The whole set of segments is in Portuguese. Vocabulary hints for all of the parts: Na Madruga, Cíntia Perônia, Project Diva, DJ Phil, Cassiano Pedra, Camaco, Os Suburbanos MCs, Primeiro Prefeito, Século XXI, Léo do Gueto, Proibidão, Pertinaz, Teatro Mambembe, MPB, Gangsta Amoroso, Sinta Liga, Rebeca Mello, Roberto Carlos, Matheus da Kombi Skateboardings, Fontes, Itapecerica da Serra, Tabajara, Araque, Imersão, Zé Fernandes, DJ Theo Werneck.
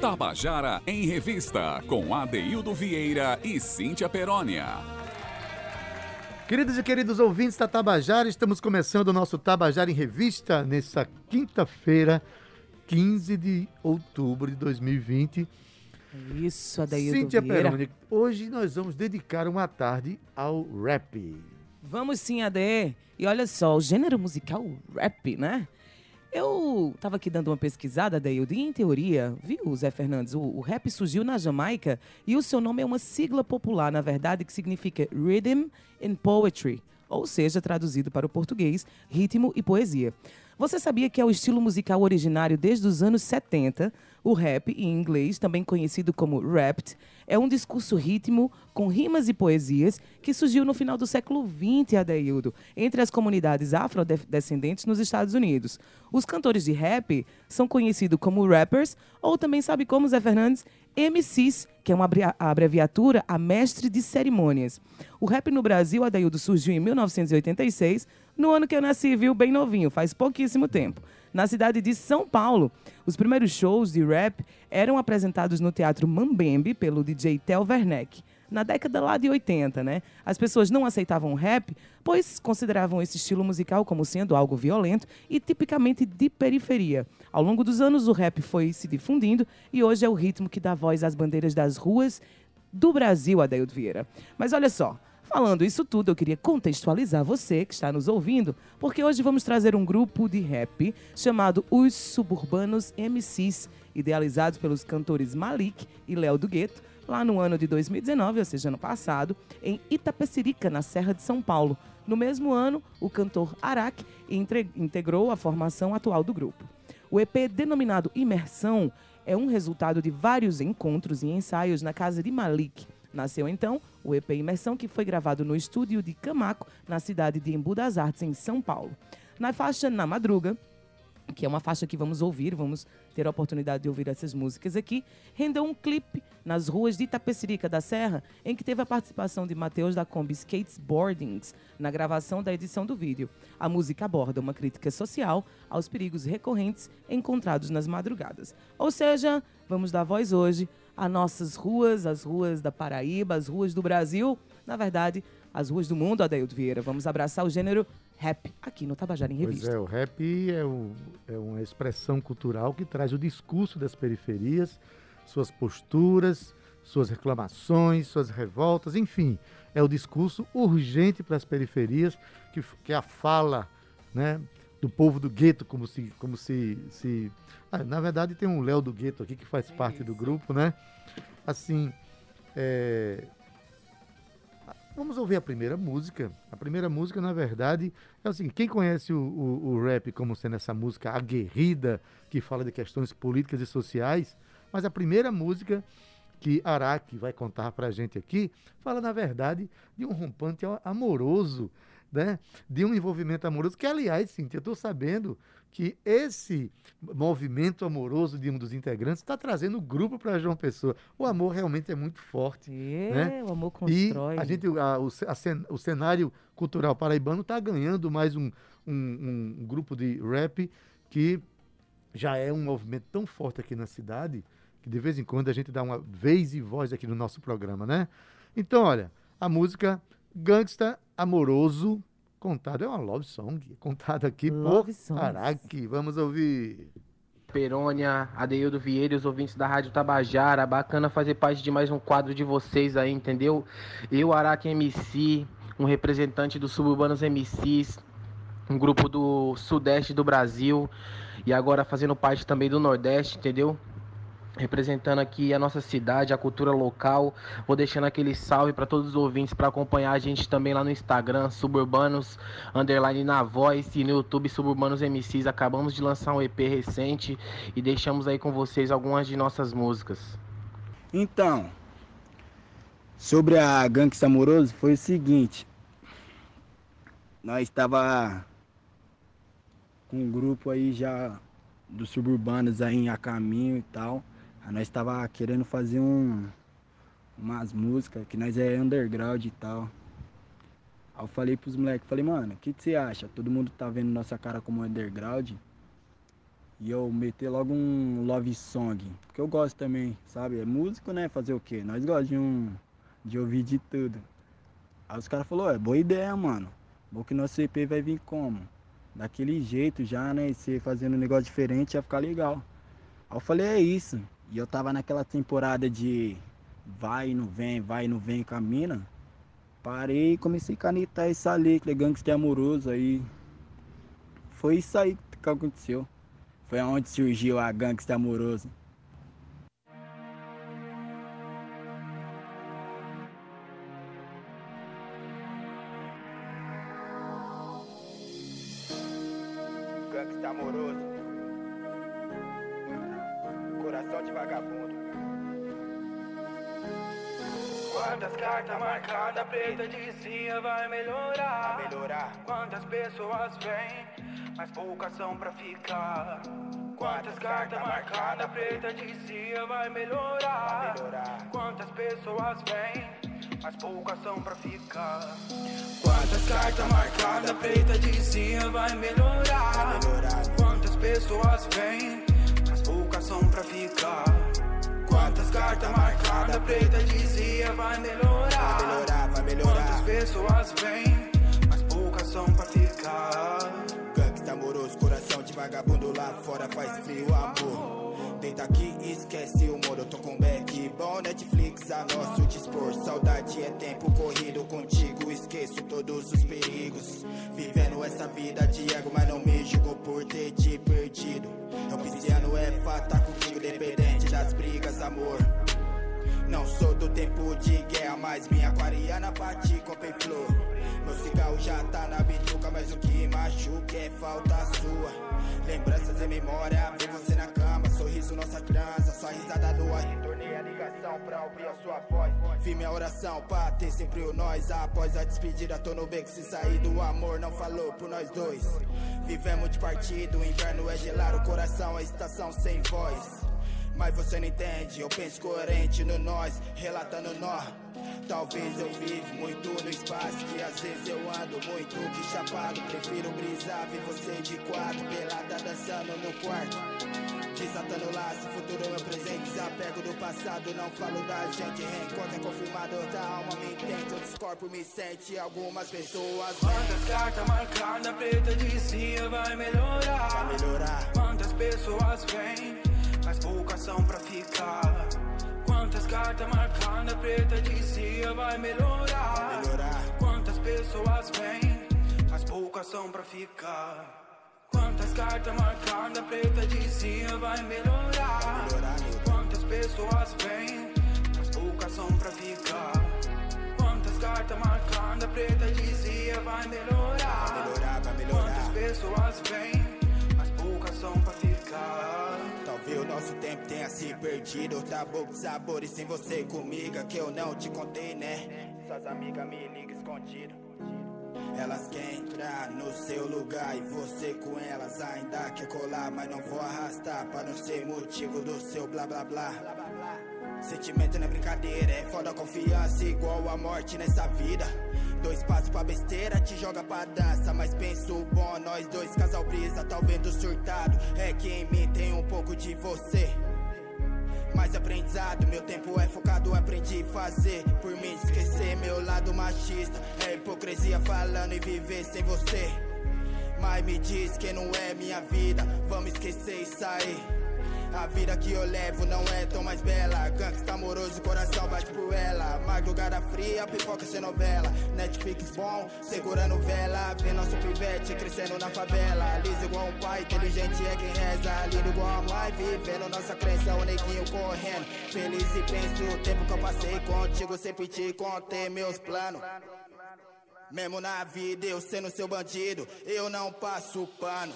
Tabajara em Revista, com Adeildo Vieira e Cíntia Perônia. Queridos e queridos ouvintes da Tabajara, estamos começando o nosso Tabajara em Revista nessa quinta-feira, 15 de outubro de 2020. Isso, Adeildo Cíntia Vieira. Perônia, hoje nós vamos dedicar uma tarde ao rap. Vamos sim, Ade. E olha só, o gênero musical rap, né? Eu estava aqui dando uma pesquisada, Adeildo, e em teoria, viu, Zé Fernandes, o rap surgiu na Jamaica e o seu nome é uma sigla popular, na verdade, que significa Rhythm and Poetry, ou seja, traduzido para o português, ritmo e poesia. Você sabia que é o estilo musical originário desde os anos 70? O rap, em inglês, também conhecido como rapped, é um discurso rítmico com rimas e poesias que surgiu no final do século XX, Adeildo, entre as comunidades afrodescendentes nos Estados Unidos. Os cantores de rap são conhecidos como rappers, ou também, sabe como, Zé Fernandes? MCs, que é uma abreviatura a mestre de cerimônias. O rap no Brasil, Adeildo, surgiu em 1986, no ano que eu nasci, viu? Bem novinho, faz pouquíssimo tempo. Na cidade de São Paulo, os primeiros shows de rap eram apresentados no Teatro Mambembe pelo DJ Theo Werneck. Na década lá de 80, né? As pessoas não aceitavam rap, pois consideravam esse estilo musical como sendo algo violento e tipicamente de periferia. Ao longo dos anos, o rap foi se difundindo e hoje é o ritmo que dá voz às bandeiras das ruas do Brasil, Adeildo Vieira. Mas olha só, falando isso tudo, eu queria contextualizar você que está nos ouvindo, porque hoje vamos trazer um grupo de rap chamado Os Suburbanos MCs, idealizados pelos cantores Malik e Léo do Gueto, lá no ano de 2019, ou seja, ano passado, em Itapecerica, na Serra de São Paulo. No mesmo ano, o cantor Araque integrou a formação atual do grupo. O EP, denominado Imersão, é um resultado de vários encontros e ensaios na casa de Malik. Nasceu, então, o EP Imersão, que foi gravado no estúdio de Camaco, na cidade de Embu das Artes, em São Paulo. Na faixa Na Madruga, que é uma faixa que vamos ouvir, vamos ter a oportunidade de ouvir essas músicas aqui, rendeu um clipe nas ruas de Itapecerica da Serra, em que teve a participação de Matheus da Kombi Skateboardings na gravação da edição do vídeo. A música aborda uma crítica social aos perigos recorrentes encontrados nas madrugadas. Ou seja, vamos dar voz hoje às nossas ruas, as ruas da Paraíba, as ruas do Brasil, na verdade, as ruas do mundo, Adeildo Vieira. Vamos abraçar o gênero rap aqui no Tabajara em Revista. Pois é, o rap é uma expressão cultural que traz o discurso das periferias, suas posturas, suas reclamações, suas revoltas, enfim, é o discurso urgente para as periferias, que é a fala, né, do povo do gueto, como se... Ah, na verdade, tem um Léo do Gueto aqui que faz parte do grupo, né? Assim, vamos ouvir a primeira música. A primeira música, na verdade, é o seguinte. Quem conhece o rap como sendo essa música aguerrida, que fala de questões políticas e sociais, mas a primeira música que Araque vai contar pra gente aqui, fala, na verdade, de um rompante amoroso, né? De um envolvimento amoroso, que, aliás, Cíntia, eu estou sabendo que esse movimento amoroso de um dos integrantes está trazendo o grupo para João Pessoa. O amor realmente é muito forte. Né? O amor constrói. E o cenário cultural paraibano está ganhando mais um grupo de rap que já é um movimento tão forte aqui na cidade que de vez em quando a gente dá uma vez e voz aqui no nosso programa, né? Então, olha, a música Gangsta Amoroso, contado, é uma love song, contado aqui love por Araque. Vamos ouvir. Perônia, Adeildo Vieira e os ouvintes da Rádio Tabajara, bacana fazer parte de mais um quadro de vocês aí, entendeu? Eu, Araque MC, um representante dos Suburbanos MCs, um grupo do Sudeste do Brasil, e agora fazendo parte também do Nordeste, entendeu? Representando aqui a nossa cidade, a cultura local. Vou deixando aquele salve para todos os ouvintes para acompanhar a gente também lá no Instagram, Suburbanos _ na voz, e no YouTube Suburbanos MCs. Acabamos de lançar um EP recente e deixamos aí com vocês algumas de nossas músicas. Então, sobre a Gangsta Amoroso, foi o seguinte: nós estava com um grupo aí já dos Suburbanos aí a caminho e tal. Nós estava querendo fazer umas músicas, que nós é underground e tal. Aí eu falei pros moleques, falei, mano, o que você acha? Todo mundo tá vendo nossa cara como underground. e eu meter logo um love song, porque eu gosto também, sabe? É músico, né? Fazer o quê? Nós gostamos de ouvir de tudo. Aí os caras falaram, é boa ideia, mano. Bom que nosso EP vai vir como? Daquele jeito já, né? E você fazendo um negócio diferente ia ficar legal. Aí eu falei, é isso. E eu tava naquela temporada de vai e não vem com a mina. Parei e comecei a canetar essa letra, Gangsta Amoroso. Aí foi isso aí que aconteceu. Foi onde surgiu a Gangsta Amoroso. Gangsta Amoroso, coração de vagabundo. Quantas cartas marcadas, preta dizia vai melhorar. Vai melhorar. Quantas pessoas vêm, mas poucas são pra ficar. Quantas cartas marcadas, preta dizia vai melhorar. Vai melhorar. Quantas pessoas vêm, mas poucas são pra ficar. Quantas cartas marcadas, preta dizia vai melhorar. Vai melhorar. Quantas pessoas vêm, mas poucas são pra ficar. Quantas cartas marcadas, preta dizia vai melhorar. Vai melhorar, vai melhorar. Quantas pessoas vêm, mas poucas são pra ficar. Gangsta amoroso, coração de vagabundo, lá fora faz frio, amor. Deita aqui e esquece o moro, tô com back, bom Netflix a nosso dispor. Saudade é tempo corrido, contigo esqueço todos os perigos. Vivendo essa vida de ego, mas não me julgo por ter te perdido. Eu pisciano é fatal comigo, dependente das brigas, amor. Não sou do tempo de guerra, mas minha aquariana bate com flor. Meu cigarro já tá na bituca, mas o que machuca é falta sua. Lembranças e memória, ver você na cama, sorriso, nossa trança, só risada nua. Retornei a ligação pra ouvir a sua voz. Fiz minha oração pra ter sempre o nós. Após a despedida, tô no beco, se sair do amor, não falou por nós dois. Vivemos de partido, o inverno é gelado, o coração é estação sem voz. Mas você não entende, eu penso coerente no nós, relatando nó. Talvez eu vivo muito no espaço, que às vezes eu ando muito que chapado. Prefiro brisar, ver você de quatro, pelada dançando no quarto. Desatando laço, futuro é meu presente, desapego do passado, não falo da gente. Reencontro é confirmado, outra alma me entende, outros corpos me sente, algumas pessoas. Quantas cartas marcadas, preta dizia vai melhorar. Vai melhorar. Quantas pessoas vêm, mas poucas são pra ficar. Quantas cartas marcadas, preta dizia vai melhorar. Vai melhorar. Quantas pessoas vêm, mas poucas são pra ficar. Quantas cartas marcadas, preta dizia vai melhorar. Vai melhorar. Quantas pessoas vêm, mas poucas são pra ficar. Quantas cartas marcadas, preta dizia vai melhorar. Vai melhorar, vai melhorar. Quantas pessoas vêm, mas poucas são pra ficar. Talvez o nosso tempo tenha se perdido, tá bom de sabores sem você comigo, que eu não te contei, né? Suas amigas me ligam escondido. Elas querem entrar no seu lugar e você com elas ainda quer colar, mas não vou arrastar pra não ser motivo do seu blá blá blá. Blá, blá, blá. Sentimento não é brincadeira, é foda a confiança igual a morte nessa vida. Dois passos pra besteira, te joga pra dança, mas penso bom, nós dois, casal brisa, talvez do surtado. É que em mim tem um pouco de você, mas aprendizado, meu tempo é focado, aprendi a fazer por me esquecer, meu lado machista. É hipocrisia falando e viver sem você, mas me diz que não é minha vida, vamos esquecer e sair. A vida que eu levo não é tão mais bela. Gangsta amoroso, coração bate por ela. Madrugada fria, pipoca sem novela. Netflix bom, segurando vela. Vê nosso pivete crescendo na favela. Liso igual um pai, inteligente é quem reza. Lindo igual a mãe, vivendo nossa crença. O neguinho correndo, feliz e penso o tempo que eu passei contigo. Sempre te contei meus planos. Mesmo na vida eu sendo seu bandido, eu não passo pano.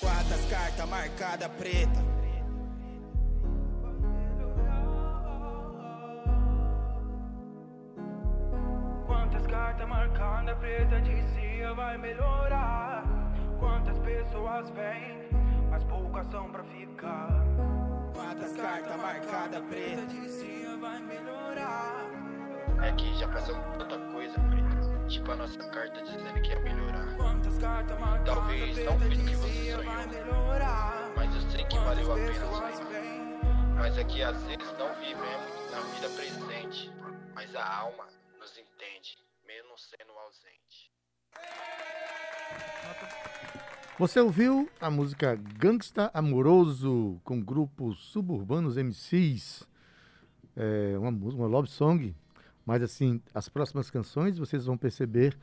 Quantas cartas marcadas preta. Quantas cartas marcadas, preta dizia vai melhorar. Quantas pessoas vêm, mas poucas são pra ficar. Quantas cartas marcadas, preta dizia vai melhorar. É que já passou tanta coisa, preta. Tipo a nossa carta dizendo que ia melhorar. Quantas cartas marcadas, talvez não pediu você sonhou, mas os valeu a pena, véio. Nós aqui às vezes não vivemos na vida presente, mas a alma nos entende, mesmo sendo ausente. Você ouviu a música Gangsta Amoroso com o grupo Suburbanos MCs, uma love song, mas assim, as próximas canções vocês vão perceber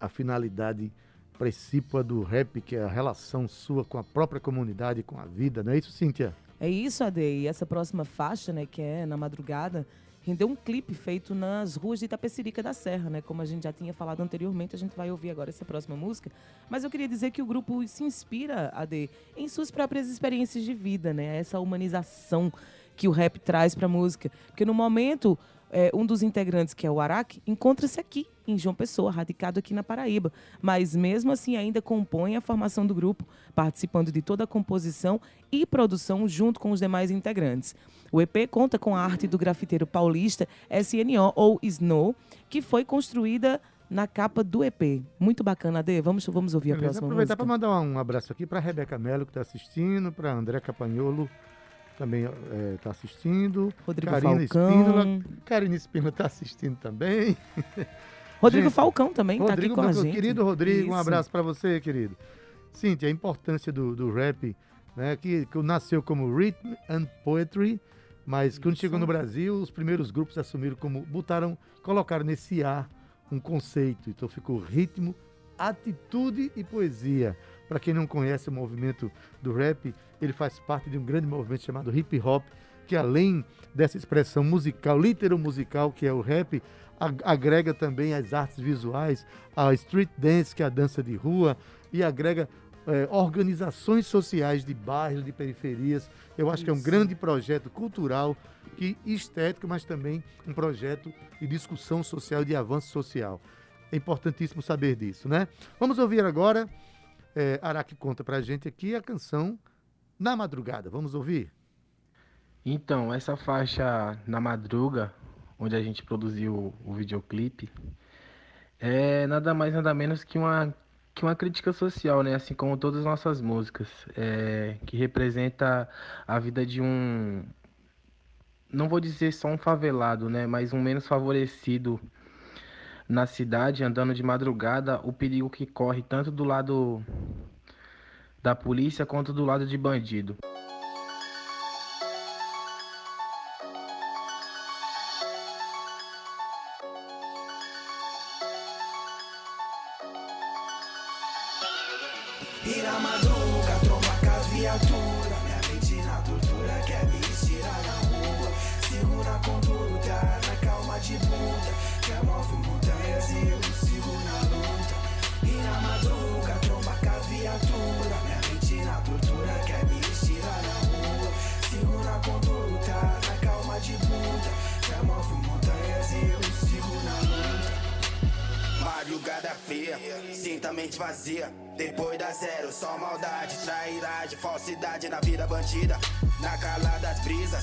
a finalidade precípua do rap, que é a relação sua com a própria comunidade, com a vida, não é isso, Cíntia? É isso, Ade, e essa próxima faixa, né, que é Na Madrugada, rendeu um clipe feito nas ruas de Itapecerica da Serra, né? Como a gente já tinha falado anteriormente, a gente vai ouvir agora essa próxima música. Mas eu queria dizer que o grupo se inspira, Ade, em suas próprias experiências de vida, né? Essa humanização que o rap traz para a música. Porque no momento, um dos integrantes, que é o Araque, encontra-se aqui, em João Pessoa, radicado aqui na Paraíba. Mas mesmo assim ainda compõe a formação do grupo, participando de toda a composição e produção junto com os demais integrantes. O EP conta com a arte do grafiteiro paulista SNO ou SNO, que foi construída na capa do EP. Muito bacana, Ade. Vamos ouvir a próxima música. Aproveitar para mandar um abraço aqui para a Rebeca Mello, que está assistindo, para André Campanholo, também está assistindo. Rodrigo Falcão. Karina Espino está assistindo também. Rodrigo gente, Falcão também está aqui com a gente. Querido Rodrigo, isso. Um abraço para você, querido. Cíntia, a importância do rap, né, que nasceu como Rhythm and Poetry, mas quando chegou no Brasil, os primeiros grupos assumiram colocaram nesse ar um conceito. Então ficou ritmo, atitude e poesia. Para quem não conhece o movimento do rap, ele faz parte de um grande movimento chamado hip hop, que além dessa expressão musical, literomusical, que é o rap, agrega também as artes visuais, a street dance, que é a dança de rua, e agrega organizações sociais de bairros, de periferias. Eu acho que é um grande projeto cultural e estético, mas também um projeto de discussão social, de avanço social. É importantíssimo saber disso, né? Vamos ouvir agora, Araque conta pra gente aqui a canção Na Madrugada. Vamos ouvir? Então, essa faixa Na Madruga, onde a gente produziu o videoclipe, é nada mais nada menos que uma crítica social, né? Assim como todas as nossas músicas, que representa a vida de um, não vou dizer só um favelado, né? Mas um menos favorecido na cidade, andando de madrugada, o perigo que corre tanto do lado da polícia quanto do lado de bandido. Mente vazia, depois da zero, só maldade, trairagem, falsidade na vida bandida, na calada das brisas,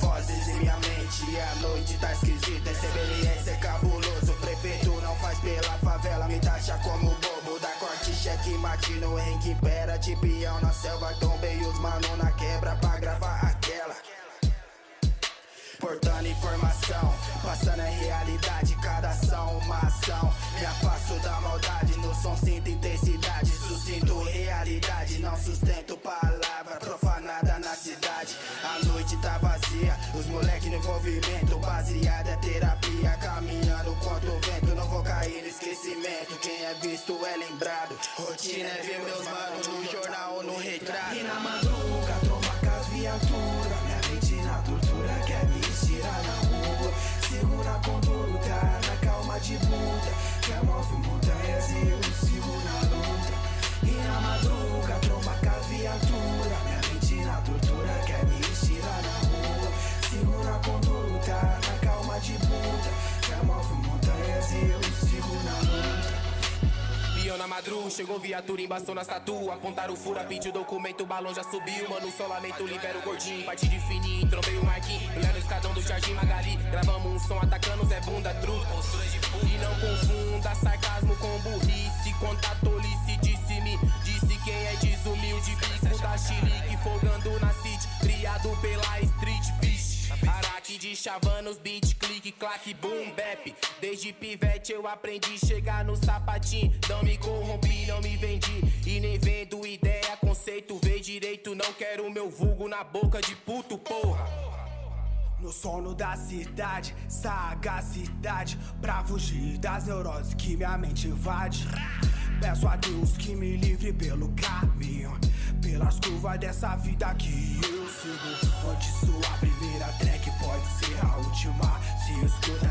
vozes em minha mente, e a noite tá esquisita, esse BLS é cabuloso, o prefeito não faz pela favela, me taxa como bobo, da corte, cheque, mate no rank, impera, de peão na selva, tombei os mano na quebra pra gravar aquela, portando informação, passando a realidade, cada ação uma ação, me afasto da maldade, no som sinto intensidade, sustento realidade, não sustento palavra profanada na cidade, a noite tá vazia, os moleque no envolvimento, baseada é terapia, caminhando contra o vento, não vou cair no esquecimento, quem é visto é lembrado, rotina é ver meus manos no jornal ou no retrato, e na madruga tromba com as viaturas, minha mente na tortura quer me tirar na rua, segura a conduta, na calma de bunda, que a move montanhas e eu sigo na luta, e na madruga tromba com a viatura, minha mente na tortura quer me tirar na rua, segura a conduta, na calma de bunda, que a move montanhas e eu sigo na luta. Pião na madruga, chegou viatura, embaçou na estatua, apontaram o fura, pediu documento, o balão já subiu, mano, só lamento, libera o gordinho, parti de fininho, trombei o Marquinhos, olhar no escadão do Jardim Magali, gravamos um som atacando Zé Bunda, truta, posturas de puta, e não confunda sarcasmo com burrice, conta tolice, disse-me, disse quem é desumilde, bispo da Chile, que foi chavando os beats, clique, claque, boom, bap. Desde pivete eu aprendi chegar no sapatinho. Não me corrompi, não me vendi e nem vendo ideia, conceito, vê direito. Não quero meu vulgo na boca de puto, porra. No sono da cidade, sagacidade, pra fugir das neuroses que minha mente invade. Peço a Deus que me livre pelo caminho, pelas curvas dessa vida que eu sigo. Onde sua primeira track pode ser a última, se escuta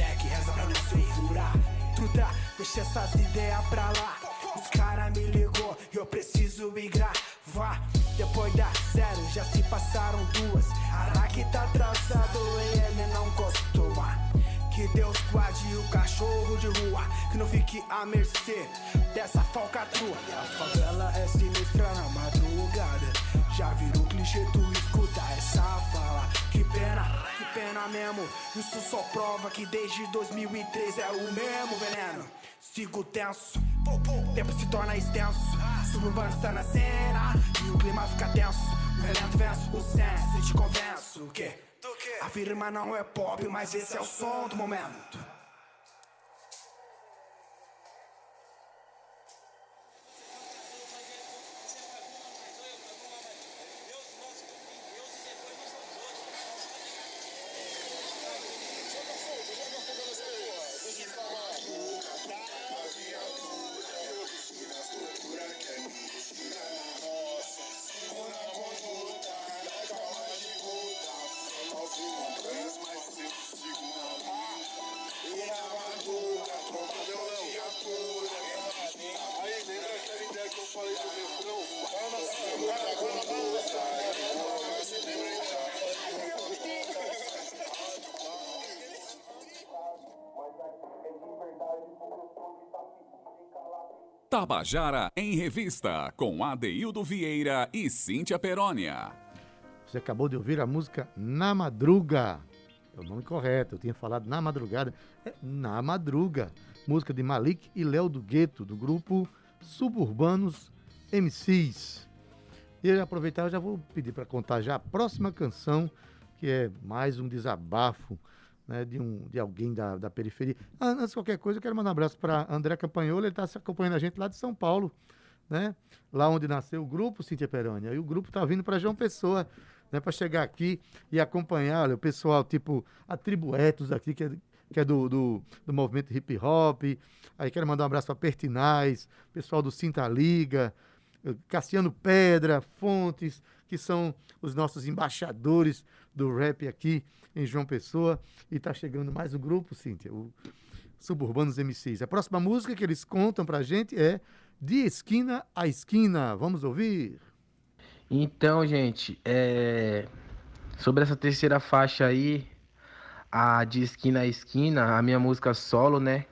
track, reza pra não se furar. Truta, deixa essas ideias pra lá. Os cara me ligou, eu preciso gravar. Depois da zero, já se passaram duas. Araque tá atrasado, ele não costuma. Que Deus guarde o cachorro de rua, que não fique à mercê dessa falcatrua. A favela é sinistra na madrugada, já virou clichê tu escuta essa fala. Que pena mesmo, isso só prova que desde 2003 é o mesmo veneno. Sigo tenso, o tempo se torna extenso. Suburbano está na cena e o clima fica tenso. No relento venço o senso e te convenço que a firma não é pop, mas esse é o som do momento. Tabajara em Revista, com Adeildo Vieira e Cíntia Perônia. Você acabou de ouvir a música Na Madruga. É o nome correto, eu tinha falado na madrugada. É Na Madruga. Música de Malik e Léo do Gueto, do grupo Suburbanos MCs. E eu aproveitar, eu já vou pedir para contar já a próxima canção, que é mais um desabafo, né, de alguém da periferia. Antes de qualquer coisa, eu quero mandar um abraço para André Campanholo. Ele está se acompanhando a gente lá de São Paulo, né, lá onde nasceu o grupo, Cíntia Perônia. E o grupo está vindo para João Pessoa, né, para chegar aqui e acompanhar, olha, o pessoal tipo a Tribo Etos aqui, que é do movimento hip hop. Aí quero mandar um abraço para Pertinaz, pessoal do Sinta Liga, Cassiano Pedra, Fontes, que são os nossos embaixadores do rap aqui em João Pessoa. E está chegando mais um grupo, Cíntia, o Suburbanos MCs. A próxima música que eles contam pra gente é De Esquina a Esquina. Vamos ouvir? Então, gente, sobre essa terceira faixa aí, a De Esquina a Esquina, a minha música solo, né,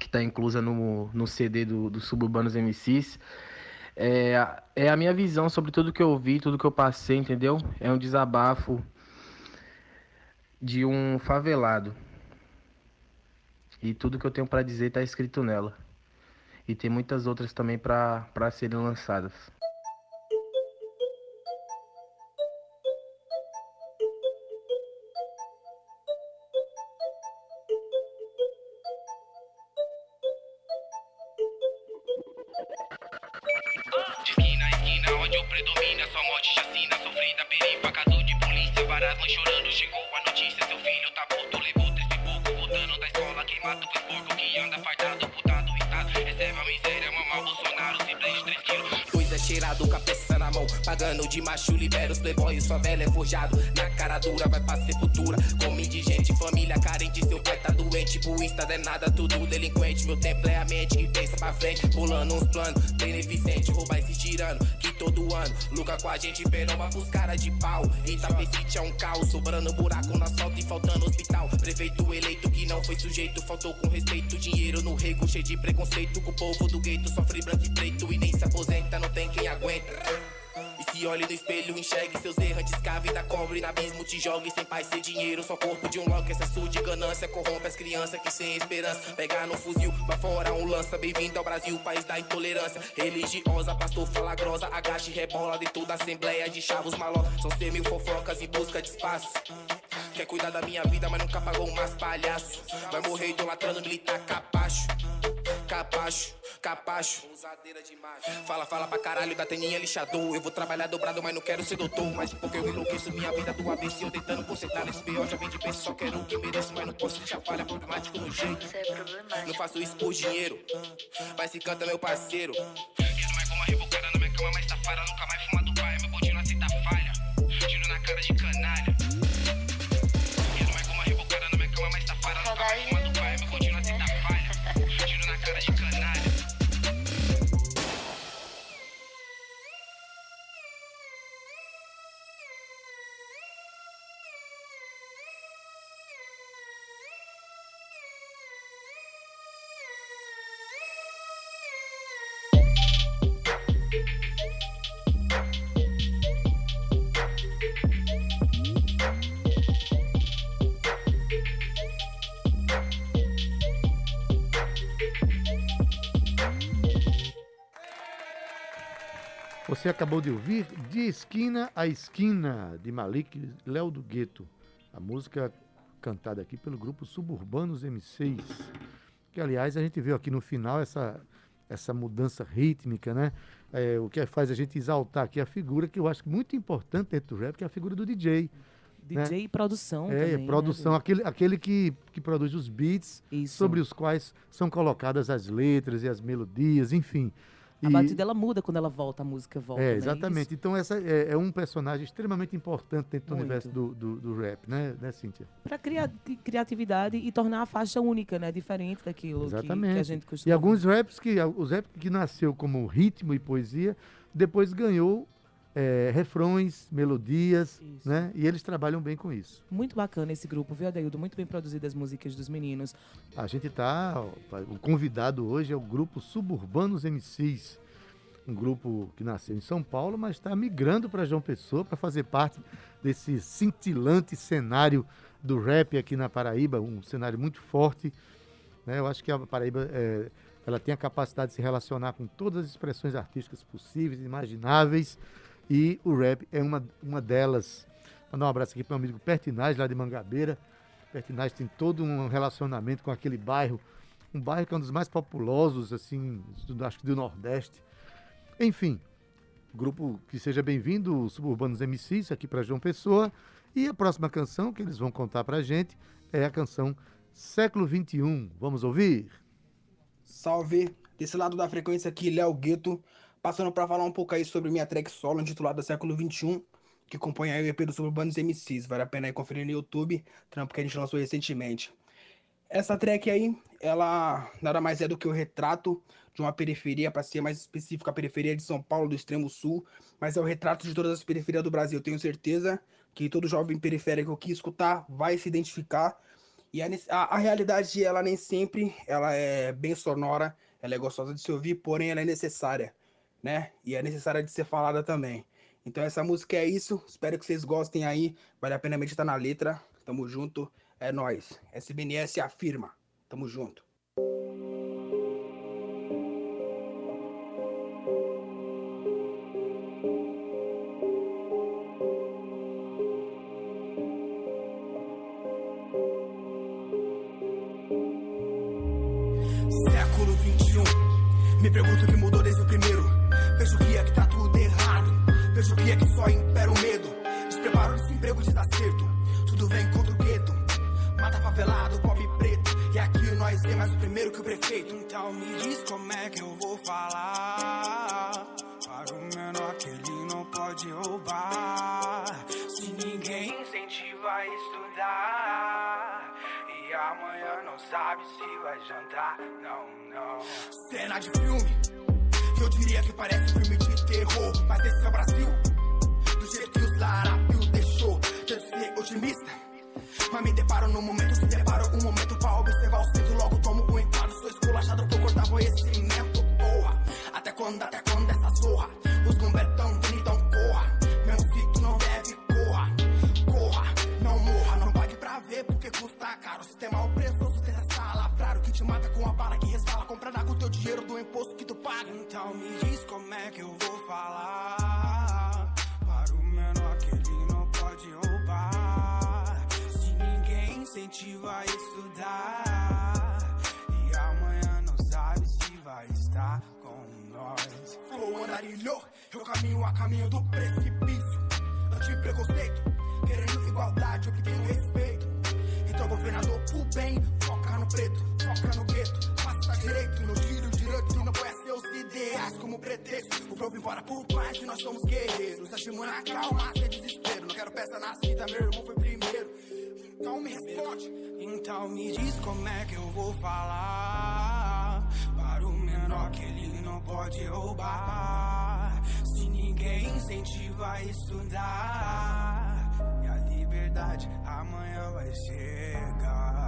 que tá inclusa no CD do Suburbanos MCs, é a minha visão sobre tudo que eu vi, tudo que eu passei, entendeu? É um desabafo de um favelado. E tudo que eu tenho pra dizer tá escrito nela. E tem muitas outras também pra serem lançadas. De macho libera os playboys, sua velha é forjado. Na cara dura vai pra sepultura. Come de gente, família carente. Seu pai tá doente, buísta danada, tudo delinquente. Meu tempo é a mente que pensa pra frente, pulando uns planos beneficente, roubar esse tirano que todo ano lucra com a gente, peromba pros cara de pau. Itapecerica é um caos, sobrando buraco no asfalto e faltando hospital. Prefeito eleito que não foi sujeito, faltou com respeito. Dinheiro no rego, cheio de preconceito. Com o povo do gueto, sofre branco e preto. E nem se aposenta, não tem quem aguenta. Se olhe no espelho, enxergue seus errantes, cave da cobre, na abismo te jogue sem paz, sem dinheiro, só corpo de um lock. Essa sua de ganância corrompe as crianças que sem esperança, pegar no fuzil, pra fora um lança. Bem-vindo ao Brasil, país da intolerância religiosa, pastor falagrosa, agache, rebola de toda a assembleia de chavos maló. São 100 mil fofocas em busca de espaço. Quer cuidar da minha vida, mas nunca pagou umas palhaço. Vai morrer idolatrando, militar capacho. Capacho, capacho. Fala, fala pra caralho, da teninha lixador. Eu vou trabalhar dobrado, mas não quero ser doutor. Mas porque eu enlouqueço minha vida do ABC, eu tentando consertar nesse B.O. Já vim de bem, só quero o que mereço, mas não posso te falha, problemático no jeito. Não faço isso por dinheiro, mas se canta, meu parceiro. Isso mais como uma revocada na minha cama, mas tá para nunca mais fumar do pai. Meu bondinho não aceita falha, tiro na cara de canalha. Isso mais como uma revocada na minha cama, mas tá para nunca mais fumar do pai. Meu bondinho não aceita falha, tiro na cara de canalha. Você acabou de ouvir De Esquina a Esquina, de Malik e Léo do Gueto. A música cantada aqui pelo grupo Suburbanos MCs. Que, aliás, a gente viu aqui no final essa mudança rítmica, né? O que faz a gente exaltar aqui a figura que eu acho muito importante dentro do rap, que é a figura do DJ. DJ, né? E produção também. É, produção, né? Aquele que produz os beats. Isso. Sobre os quais são colocadas as letras e as melodias, enfim. A batida dela muda quando ela volta, a música volta. É, exatamente. Né? Então, essa é um personagem extremamente importante dentro do universo do rap, né, Cíntia? Para criar criatividade e tornar a faixa única, né? Diferente daquilo que a gente costuma. E alguns raps que nasceu como ritmo e poesia, depois ganhou refrões, melodias, isso, né? E eles trabalham bem com isso. Muito bacana esse grupo, viu, Adeildo? Muito bem produzidas as músicas dos meninos. A gente tá... O convidado hoje é o grupo Suburbanos MCs, um grupo que nasceu em São Paulo, mas está migrando para João Pessoa para fazer parte desse cintilante cenário do rap aqui na Paraíba, um cenário muito forte, né? Eu acho que a Paraíba ela tem a capacidade de se relacionar com todas as expressões artísticas possíveis, imagináveis, e o rap é uma delas. Mandar um abraço aqui para o meu amigo Pertinaz, lá de Mangabeira. Pertinaz tem todo um relacionamento com aquele bairro, um bairro que é um dos mais populosos, assim, acho que do Nordeste. Enfim, grupo que seja bem-vindo, Suburbanos MCs, aqui para João Pessoa. E a próxima canção que eles vão contar para a gente é a canção Século XXI. Vamos ouvir? Salve! Desse lado da frequência aqui, Léo Gueto. Passando para falar um pouco aí sobre minha track solo intitulada Século XXI, que compõe aí o EP do Suburbanos MCs. Vale a pena aí conferir no YouTube, trampo que a gente lançou recentemente. Essa track aí, ela nada mais é do que o retrato de uma periferia, para ser mais específico, a periferia de São Paulo, do extremo sul, mas é o retrato de todas as periferias do Brasil. Tenho certeza que todo jovem periférico que escutar vai se identificar. E a realidade, ela nem sempre, ela é bem sonora, ela é gostosa de se ouvir, porém ela é necessária, né? E é necessária de ser falada também. Então essa música é isso, espero que vocês gostem aí, vale a pena meditar na letra, tamo junto, é nóis. SBNS afirma, tamo junto. Século XXI, me pergunto o que mudou desde o primeiro. Vejo que é que tá tudo errado, vejo que é que só impera o medo. Despreparo, desemprego, desacerto, tudo vem contra o gueto. Mata favelado, pobre preto, e aqui nós é mais o primeiro que o prefeito. Então me diz como é que eu vou falar para o menor que ele não pode roubar. Se ninguém incentiva a estudar, e amanhã não sabe se vai jantar, não. Cena de filme, eu diria que parece um filme de terror, mas esse é o Brasil, do jeito que os larápios deixou. Tento ser otimista, mas me deparo no momento, se deparo um momento pra observar o centro, logo tomo o enquadro, sou esculachado por cortar conhecimento, porra. Até quando essa zorra, os gombertão vem, então corra, mesmo se tu não deve, corra, não morra, não pague pra ver, porque custa caro, o sistema opressor, sustenta salavrar, que te mata com a bala que resvala, comprada com o teu dinheiro do imposto que tu paga. Então me diz como é que eu vou falar para o menor que ele não pode roubar. Se gente vai estudar e amanhã não sabe se vai estar com nós. Flow andarilho, eu caminho a caminho do precipício. Anti-preconceito, querendo igualdade, eu briguei o respeito. Então governador pro bem, foca no preto, foca no gueto. Faça direito, no giro direito, não conhece seus ideais como pretexto. O povo embora por paz e nós somos guerreiros. Achamos na calma, sem desespero. Não quero peça na cinta, meu irmão foi primeiro. Então me responde, então me diz como é que eu vou falar para o menor que ele não pode roubar. Se ninguém incentiva a estudar, e a liberdade amanhã vai chegar.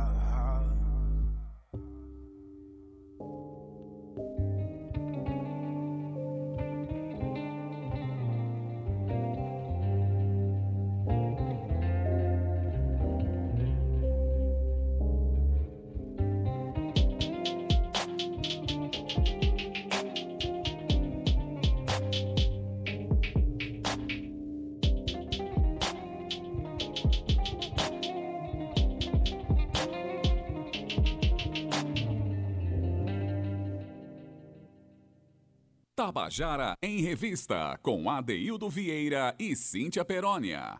Tabajara em Revista, com Adeildo Vieira e Cíntia Perônia.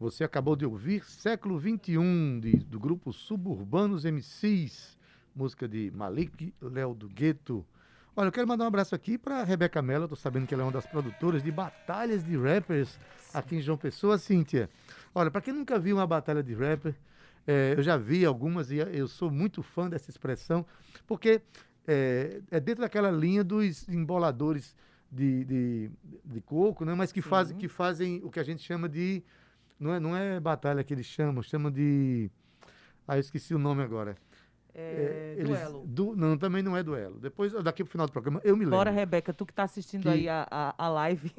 Você acabou de ouvir Século XXI, do grupo Suburbanos MCs, música de Malik, Léo do Gueto. Olha, eu quero mandar um abraço aqui para Rebeca Mello, eu tô sabendo que ela é uma das produtoras de batalhas de rappers aqui em João Pessoa, Cíntia. Olha, para quem nunca viu uma batalha de rapper, eu já vi algumas e eu sou muito fã dessa expressão, porque... É dentro daquela linha dos emboladores de coco, né? Mas que, fazem o que a gente chama de... Não é batalha que eles chamam de... Ah, eu esqueci o nome agora. Duelo. Não, também não é duelo. Depois, daqui pro final do programa, eu me lembro. Bora, Rebeca, tu que tá assistindo aí a live,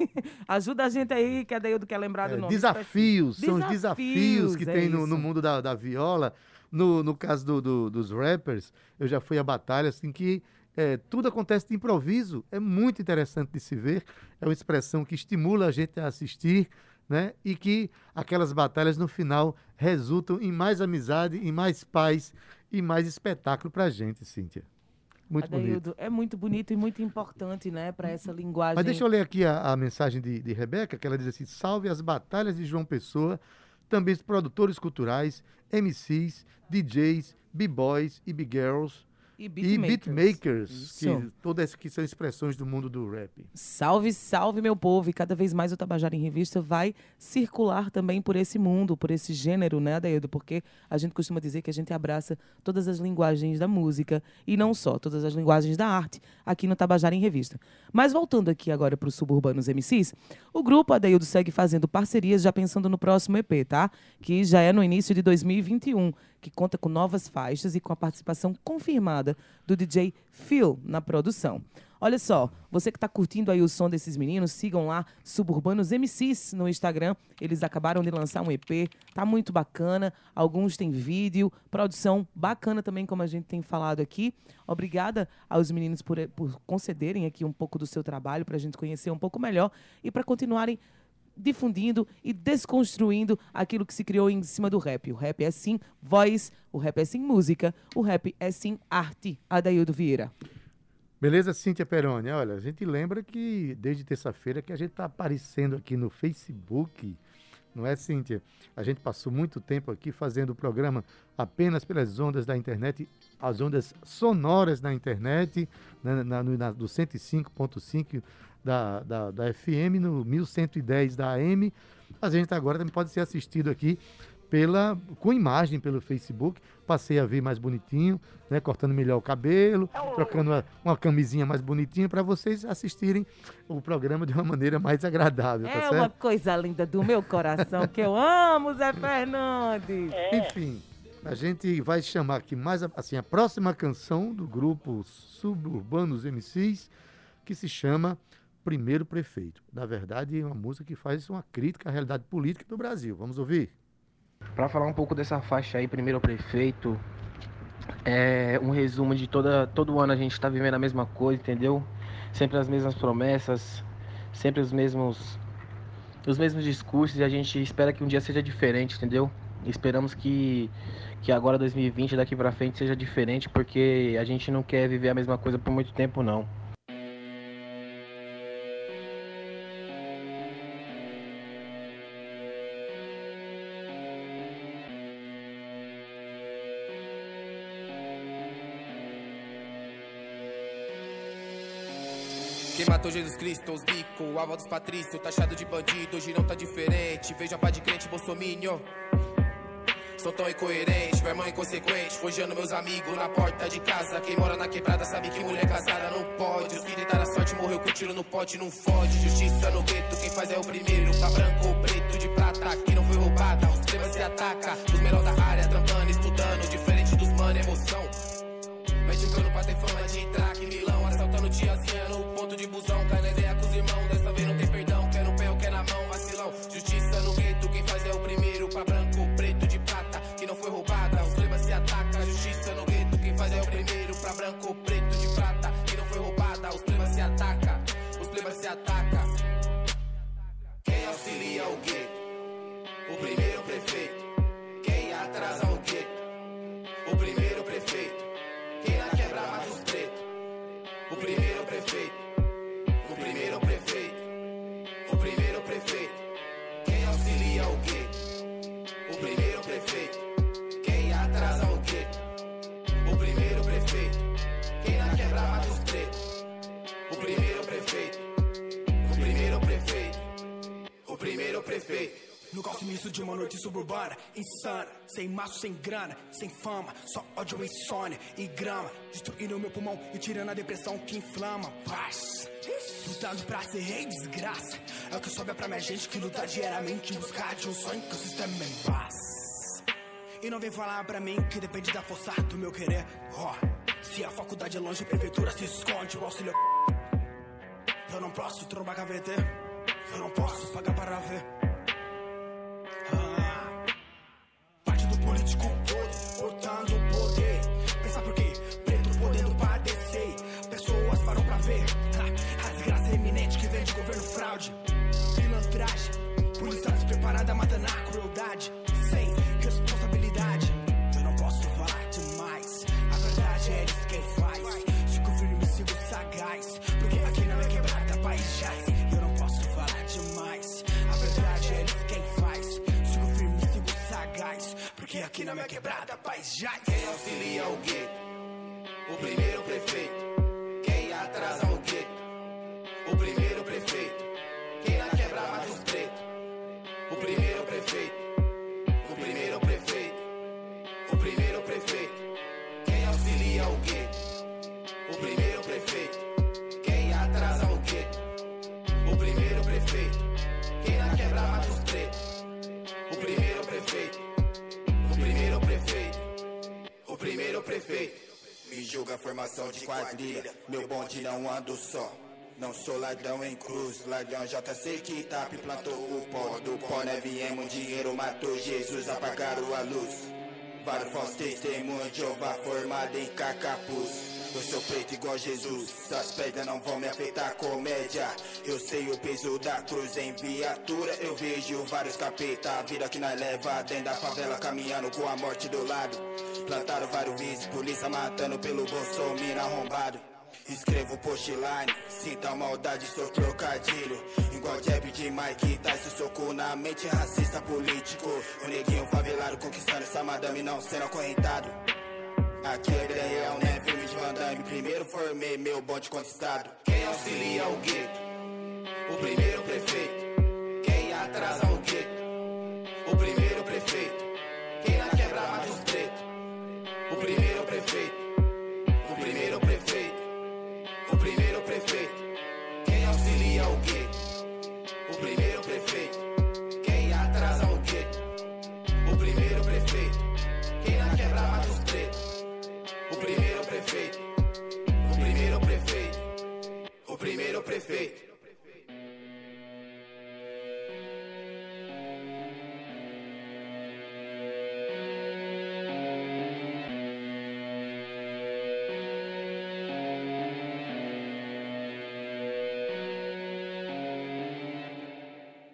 ajuda a gente aí, que é daí do que é lembrado o nome. Desafios, são os desafios que tem no mundo da viola. No caso dos rappers, eu já fui a batalha, assim, que tudo acontece de improviso. É muito interessante de se ver. É uma expressão que estimula a gente a assistir, né? E que aquelas batalhas, no final, resultam em mais amizade, em mais paz e mais espetáculo pra gente, Cíntia. Muito Adeildo, bonito. É muito bonito e muito importante, né, para essa linguagem. Mas deixa eu ler aqui a mensagem de Rebeca, que ela diz assim: salve as batalhas de João Pessoa, também os produtores culturais, MCs, DJs, B-boys e B-girls e beatmakers, que todas que são expressões do mundo do rap. Salve, salve, meu povo! E cada vez mais o Tabajara em Revista vai circular também por esse mundo, por esse gênero, né, Adeildo? Porque a gente costuma dizer que a gente abraça todas as linguagens da música e não só, todas as linguagens da arte aqui no Tabajara em Revista. Mas voltando aqui agora para os Suburbanos MCs, o grupo Adeildo segue fazendo parcerias já pensando no próximo EP, tá? Que já é no início de 2021. Que conta com novas faixas e com a participação confirmada do DJ Phil na produção. Olha só, você que está curtindo aí o som desses meninos, sigam lá Suburbanos MCs no Instagram. Eles acabaram de lançar um EP, tá muito bacana. Alguns têm vídeo, produção bacana também, como a gente tem falado aqui. Obrigada aos meninos por concederem aqui um pouco do seu trabalho para a gente conhecer um pouco melhor e para continuarem difundindo e desconstruindo aquilo que se criou em cima do rap. O rap é sim voz, o rap é sim música, o rap é sim arte. Adeildo Vieira. Beleza, Cíntia Perônia? Olha, a gente lembra que desde terça-feira que a gente está aparecendo aqui no Facebook, não é, Cíntia? A gente passou muito tempo aqui fazendo o programa apenas pelas ondas da internet, as ondas sonoras da internet, do 105.5, da FM, no 1110 da AM. A gente agora também pode ser assistido aqui com imagem pelo Facebook. Passei a ver mais bonitinho, né, cortando melhor o cabelo, trocando uma camisinha mais bonitinha para vocês assistirem o programa de uma maneira mais agradável, tá certo? É uma coisa linda do meu coração, que eu amo, Zé Fernandes. Enfim, a gente vai chamar aqui mais assim, a próxima canção do grupo Suburbanos MCs, que se chama Primeiro Prefeito. Na verdade, é uma música que faz uma crítica à realidade política do Brasil. Vamos ouvir? Para falar um pouco dessa faixa aí, Primeiro Prefeito, é um resumo de todo ano a gente está vivendo a mesma coisa, entendeu? Sempre as mesmas promessas, sempre os mesmos discursos, e a gente espera que um dia seja diferente, entendeu? Esperamos que agora 2020, daqui pra frente, seja diferente, porque a gente não quer viver a mesma coisa por muito tempo, não. Quem matou Jesus Cristo, os bico, a avó dos patrícios, taxado de bandido, hoje não tá diferente. Vejo a pá de crente, bolsominho. Sou tão incoerente, meu irmão inconsequente, forjando meus amigos na porta de casa. Quem mora na quebrada sabe que mulher casada não pode. Os que tentaram a sorte morreu com tiro no pote, não fode. Justiça no gueto, quem faz é o primeiro. Tá branco ou preto, de prata, que não foi roubada. Os temas se ataca, os melhor da área, trampando, estudando, diferente dos mano, emoção. Mexicano pra ter fama de traque, vilão, assaltando tiazinha no ponto de busão. Cai na ideia com os irmãos, dessa vez não tem perdão. Quer no pé ou quer na mão, vacilão. Justiça no gueto, quem faz é o primeiro. Pra branco, preto, de prata, que não foi roubada. Os lemas se atacam. Justiça no gueto, quem faz é o primeiro. Pra branco, preto, de prata, que não foi roubada. Os lemas se atacam. Os lemas se atacam. Quem auxilia o gueto? O primeiro prefeito. Quem atrasa o gueto? O primeiro prefeito. Quem na quebra mata os pretos? O primeiro prefeito. O primeiro prefeito. O primeiro prefeito. Quem auxilia o gueto? O primeiro prefeito. Quem atrasa o gueto? O primeiro prefeito. Quem na quebra mata os pretos? O primeiro prefeito. O primeiro prefeito. O primeiro prefeito. No calço de uma noite suburbana, insana, sem maço, sem grana, sem fama, só ódio, insônia e grama, destruindo meu pulmão e tirando a depressão que inflama. Paz, lutando pra ser rei, desgraça, é o que sobe pra minha gente que luta diariamente em busca de um sonho que o sistema em paz. E não vem falar pra mim que depende da força do meu querer, ó, oh, se a faculdade é longe, a prefeitura se esconde, o auxílio eu não posso trombar KVT, eu não posso pagar para ver. Político todo, cortando o poder. Pensa por quê? Preto podendo padecer. Pessoas param pra ver a desgraça iminente que vem de governo fraude, pilantragem. Polícia despreparada mata na crueldade, sem responsabilidade. Eu não posso falar demais, a verdade é eles quem faz. Sigo firme, sigo sagaz, porque aqui não é quebrada, paz jaz. Eu não posso falar demais, a verdade é eles quem faz. Porque aqui na minha quebrada, paz já. Quem auxilia o gueto? O primeiro prefeito. Quem atrasa o gueto? O primeiro prefeito. Quem na quebra mata os pretos? O primeiro prefeito. O primeiro prefeito. O primeiro prefeito. Quem auxilia o gueto? O primeiro prefeito. Quem atrasa o gueto? O primeiro prefeito. Quem na quebra mata os pretos? O primeiro prefeito, o primeiro prefeito, o primeiro prefeito. Me julga formação de quadrilha, meu bonde não ando só. Não sou ladrão em cruz, ladrão JC que tapa e plantou o pó. Do pó né viemos, dinheiro matou Jesus, apagaram a luz. Vários falsos testemunhos, Jeová formado em cacapuz. Eu sou preto igual Jesus, as pedras não vão me afetar, comédia. Eu sei o peso da cruz em viatura, eu vejo vários capeta. A vida que nós leva dentro da favela, caminhando com a morte do lado. Plantaram vários vícios, polícia matando pelo bolsominion arrombado. Escrevo postline, sinto a maldade, sou trocadilho. Igual jab de Mike Tyson, soco na mente, racista político. O neguinho favelado conquistando essa madame, não sendo acorrentado. Aqui é real, né? Filme de Van Damme. Primeiro formei meu bonde conquistado. Quem auxilia o gueto? O primeiro prefeito. Quem atrasa o gueto? O primeiro prefeito. Quem na quebra mata os pretos? O primeiro prefeito. O primeiro prefeito. O primeiro prefeito. Quem auxilia o gueto? O primeiro prefeito. Quem atrasa o gueto? O primeiro prefeito. Quem na quebra mata os pretos? O primeiro prefeito, o primeiro prefeito, o primeiro prefeito.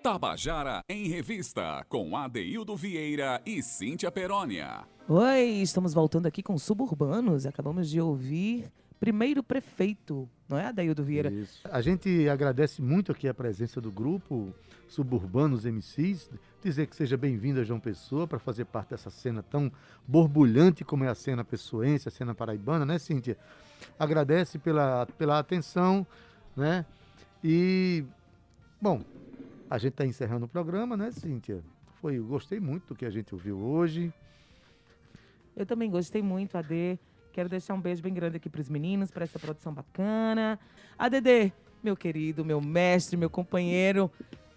Tabajara em Revista, com Adeildo Vieira e Cíntia Perônia. Oi, estamos voltando aqui com Suburbanos. Acabamos de ouvir Primeiro Prefeito, não é, Adeildo Vieira? Isso. A gente agradece muito aqui a presença do grupo Suburbanos MCs. Dizer que seja bem-vindo a João Pessoa para fazer parte dessa cena tão borbulhante como é a cena pessoense, a cena paraibana, né, Cíntia? Agradece pela atenção, né? E, bom... A gente está encerrando o programa, né, Cíntia? Eu gostei muito do que a gente ouviu hoje. Eu também gostei muito, Adê. Quero deixar um beijo bem grande aqui para os meninos, para essa produção bacana. Adê, meu querido, meu mestre, meu companheiro,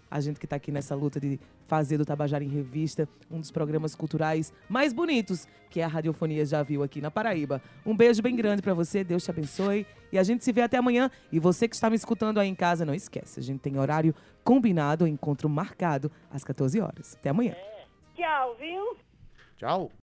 a gente que está aqui nessa luta de fazer do Tabajara em Revista um dos programas culturais mais bonitos que a radiofonia já viu aqui na Paraíba. Um beijo bem grande para você, Deus te abençoe. E a gente se vê até amanhã. E você que está me escutando aí em casa, não esquece, a gente tem horário combinado, encontro marcado às 14 horas. Até amanhã. Tchau, viu? Tchau.